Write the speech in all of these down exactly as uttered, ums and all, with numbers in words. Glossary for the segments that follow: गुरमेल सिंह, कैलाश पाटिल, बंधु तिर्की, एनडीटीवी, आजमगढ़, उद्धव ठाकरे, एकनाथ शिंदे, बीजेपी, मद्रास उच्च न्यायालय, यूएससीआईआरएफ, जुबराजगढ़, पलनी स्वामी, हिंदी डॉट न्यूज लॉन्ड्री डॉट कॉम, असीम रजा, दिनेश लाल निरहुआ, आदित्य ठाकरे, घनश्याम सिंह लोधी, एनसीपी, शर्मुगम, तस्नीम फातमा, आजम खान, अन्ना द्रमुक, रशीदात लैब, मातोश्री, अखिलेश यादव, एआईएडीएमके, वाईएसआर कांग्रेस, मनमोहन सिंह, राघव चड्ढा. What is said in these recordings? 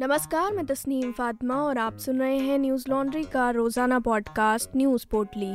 नमस्कार, मैं तस्नीम फातमा और आप सुन रहे हैं न्यूज लॉन्ड्री का रोजाना पॉडकास्ट न्यूज पोटली।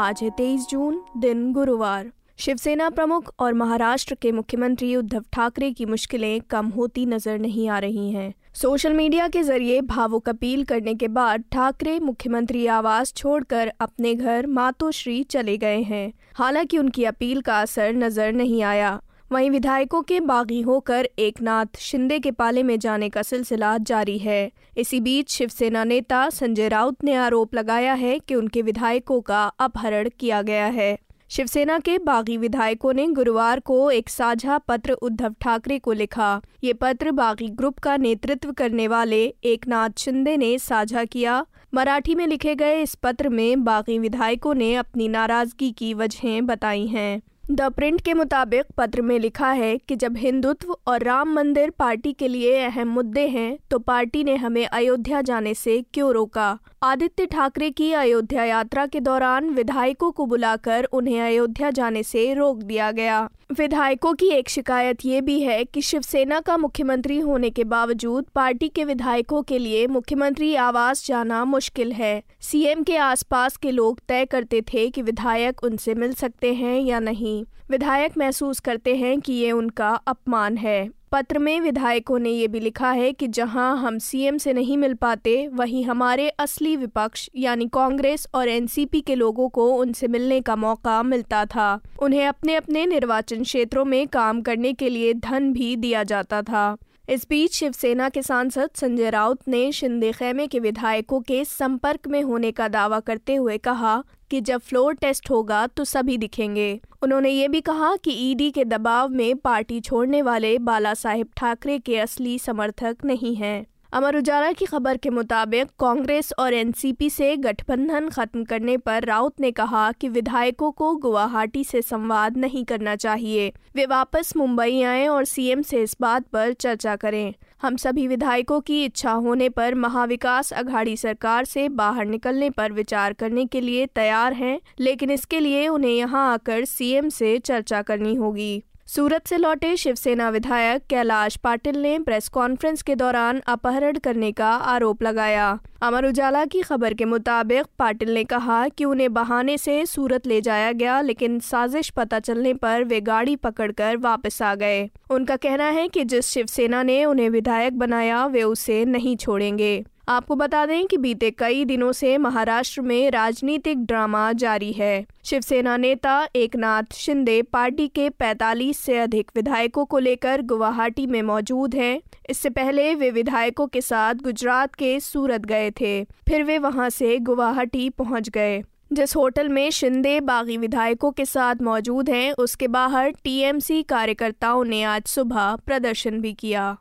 आज है तेईस जून, दिन गुरुवार। शिवसेना प्रमुख और महाराष्ट्र के मुख्यमंत्री उद्धव ठाकरे की मुश्किलें कम होती नजर नहीं आ रही हैं। सोशल मीडिया के जरिए भावुक अपील करने के बाद ठाकरे मुख्यमंत्री आवास छोड़कर अपने घर मातोश्री चले गए हैं। हालांकि उनकी अपील का असर नजर नहीं आया। वहीं विधायकों के बागी होकर एकनाथ शिंदे के पाले में जाने का सिलसिला जारी है। इसी बीच शिवसेना नेता संजय राउत ने आरोप लगाया है कि उनके विधायकों का अपहरण किया गया है। शिवसेना के बागी विधायकों ने गुरुवार को एक साझा पत्र उद्धव ठाकरे को लिखा। ये पत्र बागी ग्रुप का नेतृत्व करने वाले एकनाथ शिंदे ने साझा किया। मराठी में लिखे गए इस पत्र में बागी विधायकों ने अपनी नाराजगी की वजहें बताई हैं। द प्रिंट के मुताबिक पत्र में लिखा है कि जब हिंदुत्व और राम मंदिर पार्टी के लिए अहम मुद्दे हैं तो पार्टी ने हमें अयोध्या जाने से क्यों रोका। आदित्य ठाकरे की अयोध्या यात्रा के दौरान विधायकों को बुलाकर उन्हें अयोध्या जाने से रोक दिया गया। विधायकों की एक शिकायत ये भी है कि शिवसेना का मुख्यमंत्री होने के बावजूद पार्टी के विधायकों के लिए मुख्यमंत्री आवास जाना मुश्किल है। सीएम के आसपास के लोग तय करते थे कि विधायक उनसे मिल सकते हैं या नहीं। विधायक महसूस करते हैं कि ये उनका अपमान है। पत्र में विधायकों ने ये भी लिखा है कि जहां हम सीएम से नहीं मिल पाते, वहीं हमारे असली विपक्ष यानी कांग्रेस और एनसीपी के लोगों को उनसे मिलने का मौका मिलता था। उन्हें अपने अपने निर्वाचन क्षेत्रों में काम करने के लिए धन भी दिया जाता था। इस बीच शिवसेना के सांसद संजय राउत ने शिंदे खेमे के विधायकों के संपर्क में होने का दावा करते हुए कहा कि जब फ्लोर टेस्ट होगा तो सभी दिखेंगे। उन्होंने ये भी कहा कि ईडी के दबाव में पार्टी छोड़ने वाले बाला साहेब ठाकरे के असली समर्थक नहीं हैं। अमर उजाला की खबर के मुताबिक कांग्रेस और एनसीपी से गठबंधन खत्म करने पर राउत ने कहा कि विधायकों को गुवाहाटी से संवाद नहीं करना चाहिए। वे वापस मुंबई आएं और सीएम से इस बात पर चर्चा करें। हम सभी विधायकों की इच्छा होने पर महाविकास अघाड़ी सरकार से बाहर निकलने पर विचार करने के लिए तैयार हैं, लेकिन इसके लिए उन्हें यहाँ आकर सीएम से चर्चा करनी होगी। सूरत से लौटे शिवसेना विधायक कैलाश पाटिल ने प्रेस कॉन्फ्रेंस के दौरान अपहरण करने का आरोप लगाया। अमर उजाला की खबर के मुताबिक पाटिल ने कहा कि उन्हें बहाने से सूरत ले जाया गया, लेकिन साजिश पता चलने पर वे गाड़ी पकड़कर वापस आ गए। उनका कहना है कि जिस शिवसेना ने उन्हें विधायक बनाया वे उसे नहीं छोड़ेंगे। आपको बता दें कि बीते कई दिनों से महाराष्ट्र में राजनीतिक ड्रामा जारी है। शिवसेना नेता एकनाथ शिंदे पार्टी के पैंतालीस से अधिक विधायकों को लेकर गुवाहाटी में मौजूद हैं। इससे पहले वे विधायकों के साथ गुजरात के सूरत गए थे, फिर वे वहां से गुवाहाटी पहुंच गए। जिस होटल में शिंदे बागी विधायकों के साथ मौजूद हैं, उसके बाहर टीएमसी कार्यकर्ताओं ने आज सुबह प्रदर्शन भी किया।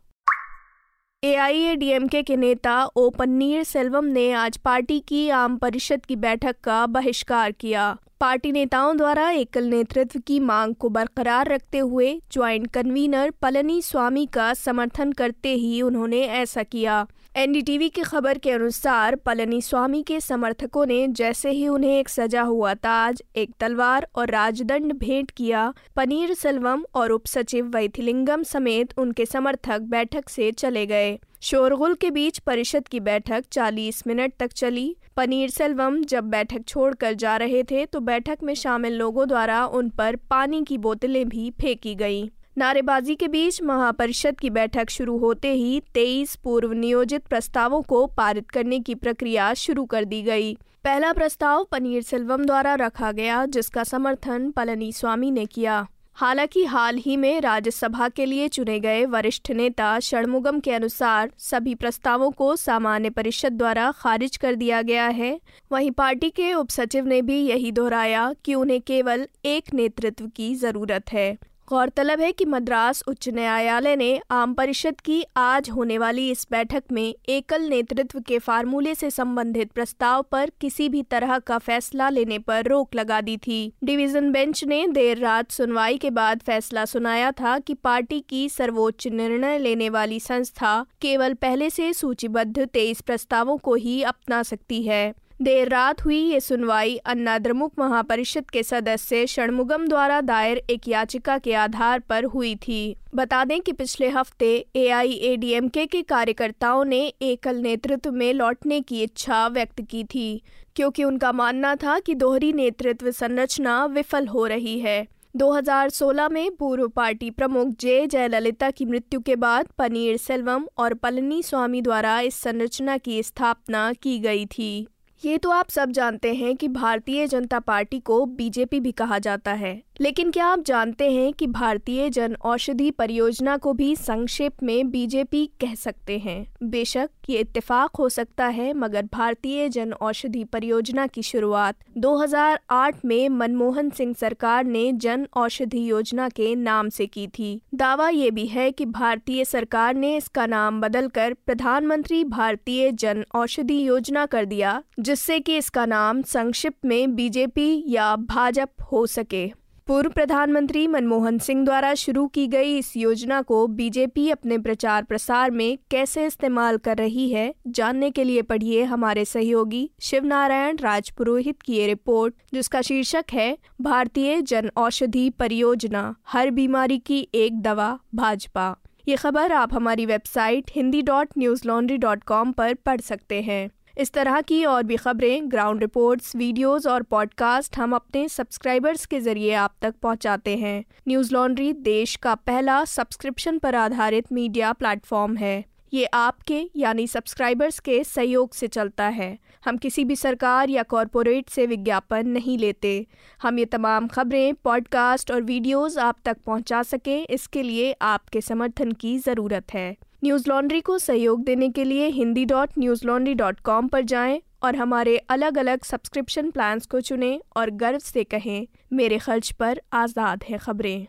एआईएडीएमके के नेता ओ पन्नीर सेल्वम ने आज पार्टी की आम परिषद की बैठक का बहिष्कार किया। पार्टी नेताओं द्वारा एकल नेतृत्व की मांग को बरकरार रखते हुए ज्वाइंट कन्वीनर पलनी स्वामी का समर्थन करते ही उन्होंने ऐसा किया। एनडीटीवी की खबर के अनुसार पलनी स्वामी के समर्थकों ने जैसे ही उन्हें एक सजा हुआ ताज, एक तलवार और राजदंड भेंट किया, पनीर सेल्वम और उपसचिव वैथिलिंगम समेत उनके समर्थक बैठक से चले गए। शोरगुल के बीच परिषद की बैठक चालीस मिनट तक चली। पनीर सेल्वम जब बैठक छोड़कर जा रहे थे तो बैठक में शामिल लोगों द्वारा उन पर पानी की बोतलें भी फेंकी गईं। नारेबाजी के बीच महापरिषद की बैठक शुरू होते ही तेईस पूर्व नियोजित प्रस्तावों को पारित करने की प्रक्रिया शुरू कर दी गई। पहला प्रस्ताव पनीर सेल्वम द्वारा रखा गया, जिसका समर्थन पलनी स्वामी ने किया। हालांकि हाल ही में राज्यसभा के लिए चुने गए वरिष्ठ नेता शर्मुगम के अनुसार सभी प्रस्तावों को सामान्य परिषद द्वारा खारिज कर दिया गया है। वहीं पार्टी के उपसचिव ने भी यही दोहराया कि उन्हें केवल एक नेतृत्व की जरूरत है। गौरतलब है कि मद्रास उच्च न्यायालय ने आम परिषद की आज होने वाली इस बैठक में एकल नेतृत्व के फार्मूले से संबंधित प्रस्ताव पर किसी भी तरह का फैसला लेने पर रोक लगा दी थी। डिवीजन बेंच ने देर रात सुनवाई के बाद फैसला सुनाया था कि पार्टी की सर्वोच्च निर्णय लेने वाली संस्था केवल पहले से सूचीबद्ध तेईस प्रस्तावों को ही अपना सकती है। देर रात हुई ये सुनवाई अन्ना द्रमुक महापरिषद के सदस्य शर्मुगम द्वारा दायर एक याचिका के आधार पर हुई थी। बता दें कि पिछले हफ्ते एआईएडीएमके के कार्यकर्ताओं ने एकल नेतृत्व में लौटने की इच्छा व्यक्त की थी, क्योंकि उनका मानना था कि दोहरी नेतृत्व संरचना विफल हो रही है। दो हज़ार सोलह में पूर्व पार्टी प्रमुख जे जयललिता की मृत्यु के बाद पनीर सेल्वम और पलनी स्वामी द्वारा इस संरचना की स्थापना की गई थी। ये तो आप सब जानते हैं कि भारतीय जनता पार्टी को बीजेपी भी कहा जाता है, लेकिन क्या आप जानते हैं कि भारतीय जन औषधि परियोजना को भी संक्षेप में बीजेपी कह सकते हैं। बेशक ये इत्तेफाक हो सकता है, मगर भारतीय जन औषधि परियोजना की शुरुआत दो हज़ार आठ में मनमोहन सिंह सरकार ने जन औषधि योजना के नाम से की थी। दावा ये भी है कि भारतीय सरकार ने इसका नाम बदलकर प्रधानमंत्री भारतीय जन औषधि योजना कर दिया, जिससे कि इसका नाम संक्षिप्त में बीजेपी या भाजपा हो सके। पूर्व प्रधानमंत्री मनमोहन सिंह द्वारा शुरू की गई इस योजना को बीजेपी अपने प्रचार प्रसार में कैसे इस्तेमाल कर रही है, जानने के लिए पढ़िए हमारे सहयोगी शिवनारायण राजपुरोहित की ये रिपोर्ट, जिसका शीर्षक है भारतीय जन औषधि परियोजना, हर बीमारी की एक दवा भाजपा। ये खबर आप हमारी website हिंदी डॉट न्यूज लॉन्ड्री डॉट कॉम पर पढ़ सकते हैं। इस तरह की और भी खबरें, ग्राउंड रिपोर्ट्स, वीडियोस और पॉडकास्ट हम अपने सब्सक्राइबर्स के जरिए आप तक पहुंचाते हैं। न्यूज़ लॉन्ड्री देश का पहला सब्सक्रिप्शन पर आधारित मीडिया प्लेटफॉर्म है। ये आपके यानी सब्सक्राइबर्स के सहयोग से चलता है। हम किसी भी सरकार या कॉरपोरेट से विज्ञापन नहीं लेते। हम ये तमाम खबरें, पॉडकास्ट और वीडियोस आप तक पहुंचा सकें, इसके लिए आपके समर्थन की ज़रूरत है। न्यूज़ लॉन्ड्री को सहयोग देने के लिए हिंदी डॉट न्यूज लॉन्ड्री डॉट कॉम पर जाएं और हमारे अलग अलग सब्सक्रिप्शन प्लान्स को चुनें और गर्व से कहें, मेरे खर्च पर आज़ाद है खबरें।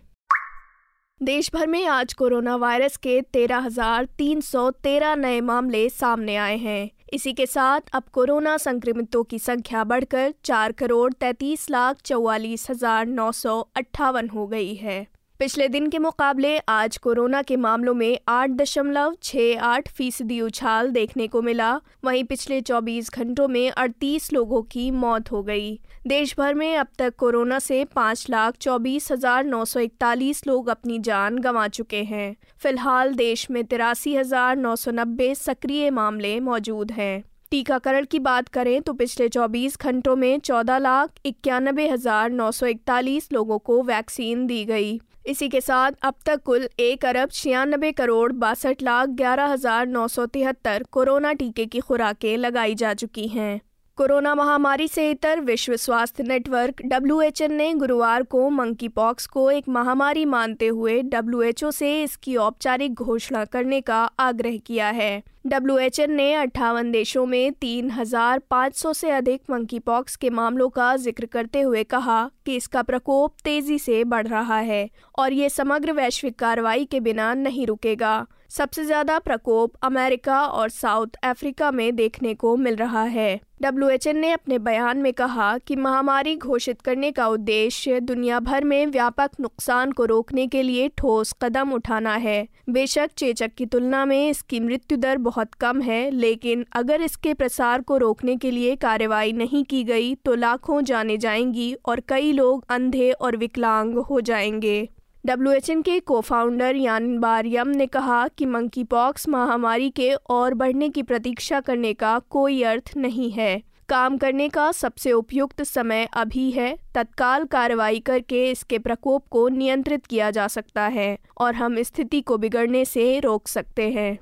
देश भर में आज कोरोना वायरस के तेरह हजार तीन सौ तेरह नए मामले सामने आए हैं। इसी के साथ अब कोरोना संक्रमितों की संख्या बढ़कर चार करोड़ तैंतीस लाख चौवालीस हजार नौ सौ अट्ठावन हो गई है। पिछले दिन के मुकाबले आज कोरोना के मामलों में आठ दशमलव छः आठ फीसदी उछाल देखने को मिला। वहीं पिछले चौबीस घंटों में अड़तीस लोगों की मौत हो गई। देश भर में अब तक कोरोना से पाँच लाख चौबीस हजार नौ सौ इकतालीस लोग अपनी जान गंवा चुके हैं। फिलहाल देश में तिरासी हजार नौ सौ नब्बे सक्रिय मामले मौजूद हैं। टीकाकरण की बात करें तो पिछले चौबीस घंटों में चौदह लाख इक्यानबे हजार नौ सौ इकतालीस लोगों को वैक्सीन दी गई। इसी के साथ अब तक कुल एक अरब छियानबे करोड़ बासठ लाख ग्यारह हजार नौ सौ तिहत्तर कोरोना टीके की खुराकें लगाई जा चुकी हैं। कोरोना महामारी से इतर विश्व स्वास्थ्य नेटवर्क डब्ल्यू एच ओ ने गुरुवार को मंकी पॉक्स को एक महामारी मानते हुए डब्ल्यू एच ओ से इसकी औपचारिक घोषणा करने का आग्रह किया है। डब्ल्यू एच ओ ने अट्ठावन देशों में तीन हज़ार पाँच सौ से अधिक मंकी पॉक्स के मामलों का जिक्र करते हुए कहा कि इसका प्रकोप तेजी से बढ़ रहा है और ये समग्र वैश्विक कार्रवाई के बिना नहीं रुकेगा। सबसे ज़्यादा प्रकोप अमेरिका और साउथ अफ्रीका में देखने को मिल रहा है। डब्ल्यू एच ओ ने अपने बयान में कहा कि महामारी घोषित करने का उद्देश्य दुनिया भर में व्यापक नुकसान को रोकने के लिए ठोस कदम उठाना है। बेशक चेचक की तुलना में इसकी मृत्यु दर बहुत कम है, लेकिन अगर इसके प्रसार को रोकने के लिए कार्रवाई नहीं की गई तो लाखों जाने जाएंगी और कई लोग अंधे और विकलांग हो जाएंगे। डब्ल्यू एच ओ के कोफाउंडर यान बारियम ने कहा कि मंकी पॉक्स महामारी के और बढ़ने की प्रतीक्षा करने का कोई अर्थ नहीं है। काम करने का सबसे उपयुक्त समय अभी है। तत्काल कार्रवाई करके इसके प्रकोप को नियंत्रित किया जा सकता है और हम स्थिति को बिगड़ने से रोक सकते हैं।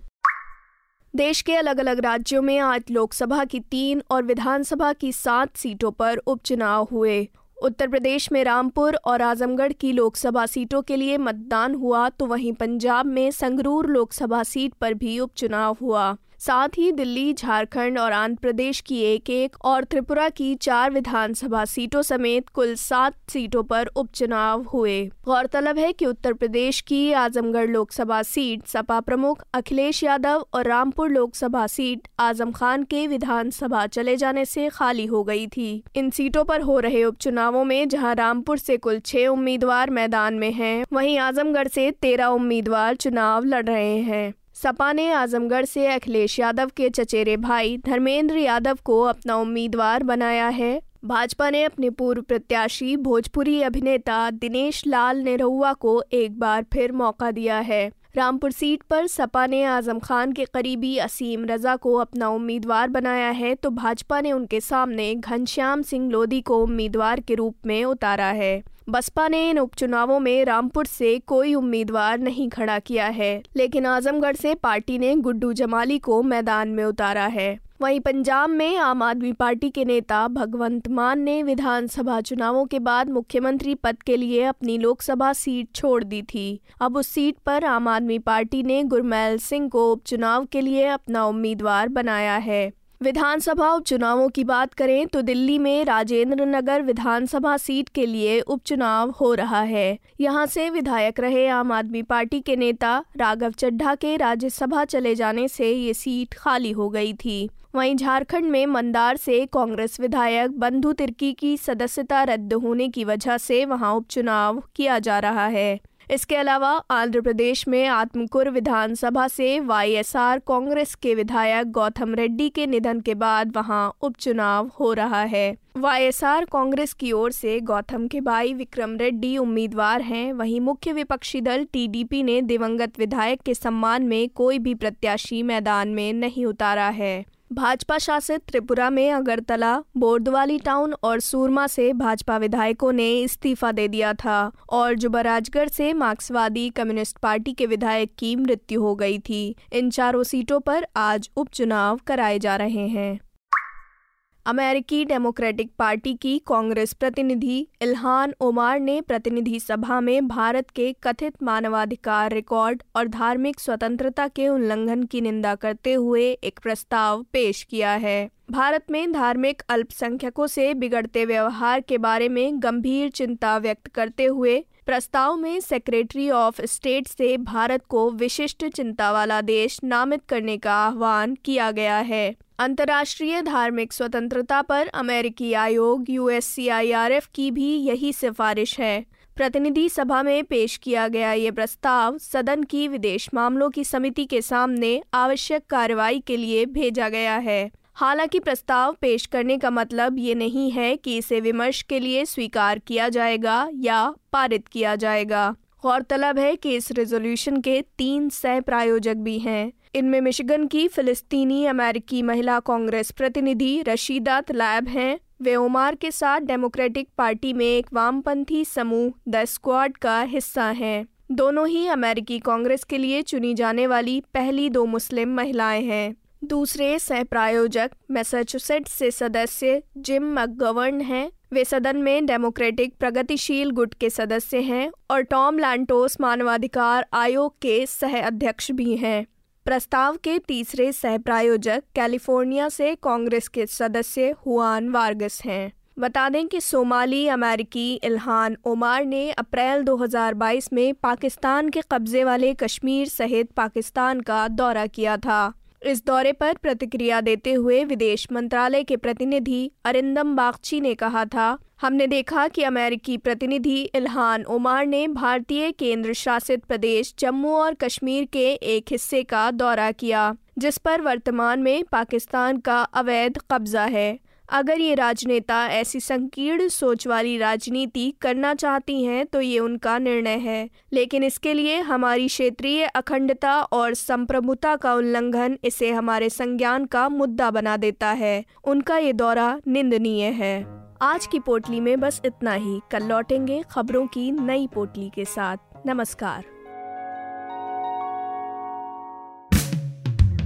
देश के अलग अलग राज्यों में आज लोकसभा की तीन और विधानसभा की सात सीटों पर उपचुनाव हुए। उत्तर प्रदेश में रामपुर और आजमगढ़ की लोकसभा सीटों के लिए मतदान हुआ, तो वहीं पंजाब में संगरूर लोकसभा सीट पर भी उपचुनाव हुआ। साथ ही दिल्ली, झारखंड और आंध्र प्रदेश की एक एक और त्रिपुरा की चार विधानसभा सीटों समेत कुल सात सीटों पर उपचुनाव हुए। गौरतलब है कि उत्तर प्रदेश की आजमगढ़ लोकसभा सीट सपा प्रमुख अखिलेश यादव और रामपुर लोकसभा सीट आजम खान के विधानसभा चले जाने से खाली हो गई थी। इन सीटों पर हो रहे उपचुनावों में जहाँ रामपुर से कुल छह उम्मीदवार मैदान में है, वहीं आजमगढ़ से तेरह उम्मीदवार चुनाव लड़ रहे हैं। सपा ने आजमगढ़ से अखिलेश यादव के चचेरे भाई धर्मेंद्र यादव को अपना उम्मीदवार बनाया है। भाजपा ने अपने पूर्व प्रत्याशी भोजपुरी अभिनेता दिनेश लाल निरहुआ को एक बार फिर मौका दिया है। रामपुर सीट पर सपा ने आजम खान के करीबी असीम रजा को अपना उम्मीदवार बनाया है, तो भाजपा ने उनके सामने घनश्याम सिंह लोधी को उम्मीदवार के रूप में उतारा है। बसपा ने इन उपचुनावों में रामपुर से कोई उम्मीदवार नहीं खड़ा किया है, लेकिन आजमगढ़ से पार्टी ने गुड्डू जमाली को मैदान में उतारा है। वहीं पंजाब में आम आदमी पार्टी के नेता भगवंत मान ने विधानसभा चुनावों के बाद मुख्यमंत्री पद के लिए अपनी लोकसभा सीट छोड़ दी थी। अब उस सीट पर आम आदमी पार्टी ने गुरमेल सिंह को उपचुनाव के लिए अपना उम्मीदवार बनाया है। विधानसभा उपचुनावों की बात करें तो दिल्ली में राजेंद्र नगर विधानसभा सीट के लिए उपचुनाव हो रहा है। यहां से विधायक रहे आम आदमी पार्टी के नेता राघव चड्ढा के राज्यसभा चले जाने से ये सीट खाली हो गई थी। वहीं झारखंड में मंदार से कांग्रेस विधायक बंधु तिर्की की सदस्यता रद्द होने की वजह से वहां उपचुनाव किया जा रहा है। इसके अलावा आंध्र प्रदेश में आत्मकूर विधानसभा से वाईएसआर कांग्रेस के विधायक गौतम रेड्डी के निधन के बाद वहां उपचुनाव हो रहा है। वाईएसआर कांग्रेस की ओर से गौतम के भाई विक्रम रेड्डी उम्मीदवार हैं। वहीं मुख्य विपक्षी दल टीडीपी ने दिवंगत विधायक के सम्मान में कोई भी प्रत्याशी मैदान में नहीं उतारा है। भाजपा शासित त्रिपुरा में अगरतला, बोर्दवाली टाउन और सूरमा से भाजपा विधायकों ने इस्तीफा दे दिया था और जुबराजगढ़ से मार्क्सवादी कम्युनिस्ट पार्टी के विधायक की मृत्यु हो गई थी। इन चारों सीटों पर आज उपचुनाव कराए जा रहे हैं। अमेरिकी डेमोक्रेटिक पार्टी की कांग्रेस प्रतिनिधि इल्हान ओमार ने प्रतिनिधि सभा में भारत के कथित मानवाधिकार रिकॉर्ड और धार्मिक स्वतंत्रता के उल्लंघन की निंदा करते हुए एक प्रस्ताव पेश किया है। भारत में धार्मिक अल्पसंख्यकों से बिगड़ते व्यवहार के बारे में गंभीर चिंता व्यक्त करते हुए प्रस्ताव में सेक्रेटरी ऑफ स्टेट से भारत को विशिष्ट चिंता वाला देश नामित करने का आह्वान किया गया है। अंतर्राष्ट्रीय धार्मिक स्वतंत्रता पर अमेरिकी आयोग यूएससीआईआरएफ की भी यही सिफारिश है। प्रतिनिधि सभा में पेश किया गया ये प्रस्ताव सदन की विदेश मामलों की समिति के सामने आवश्यक कार्रवाई के लिए भेजा गया है। हालांकि प्रस्ताव पेश करने का मतलब ये नहीं है कि इसे विमर्श के लिए स्वीकार किया जाएगा या पारित किया जाएगा। गौरतलब है कि इस रेजोल्यूशन के तीन सह प्रायोजक भी हैं। इनमें मिशिगन की फिलिस्तीनी अमेरिकी महिला कांग्रेस प्रतिनिधि रशीदात लैब हैं। वे ओमार के साथ डेमोक्रेटिक पार्टी में एक वामपंथी समूह द स्क्वाड का हिस्सा हैं। दोनों ही अमेरिकी कांग्रेस के लिए चुनी जाने वाली पहली दो मुस्लिम महिलाएं हैं। दूसरे सह प्रायोजक मैसाचुसेट्स से सदस्य जिम मकगवर्न हैं। वे सदन में डेमोक्रेटिक प्रगतिशील गुट के सदस्य हैं और टॉम लैंटोस मानवाधिकार आयोग के सह अध्यक्ष भी हैं। प्रस्ताव के तीसरे सह प्रायोजक कैलिफोर्निया से कांग्रेस के सदस्य हुआन वार्गस हैं। बता दें कि सोमाली अमेरिकी इल्हान ओमार ने अप्रैल दो हज़ार बाईस में पाकिस्तान के कब्जे वाले कश्मीर सहित पाकिस्तान का दौरा किया था। इस दौरे पर प्रतिक्रिया देते हुए विदेश मंत्रालय के प्रतिनिधि अरिंदम बागची ने कहा था, हमने देखा कि अमेरिकी प्रतिनिधि इल्हान ओमार ने भारतीय केंद्र शासित प्रदेश जम्मू और कश्मीर के एक हिस्से का दौरा किया जिस पर वर्तमान में पाकिस्तान का अवैध कब्जा है। अगर ये राजनेता ऐसी संकीर्ण सोच वाली राजनीति करना चाहती हैं तो ये उनका निर्णय है, लेकिन इसके लिए हमारी क्षेत्रीय अखंडता और संप्रभुता का उल्लंघन इसे हमारे संज्ञान का मुद्दा बना देता है। उनका ये दौरा निंदनीय है। आज की पोटली में बस इतना ही। कल लौटेंगे खबरों की नई पोटली के साथ। नमस्कार।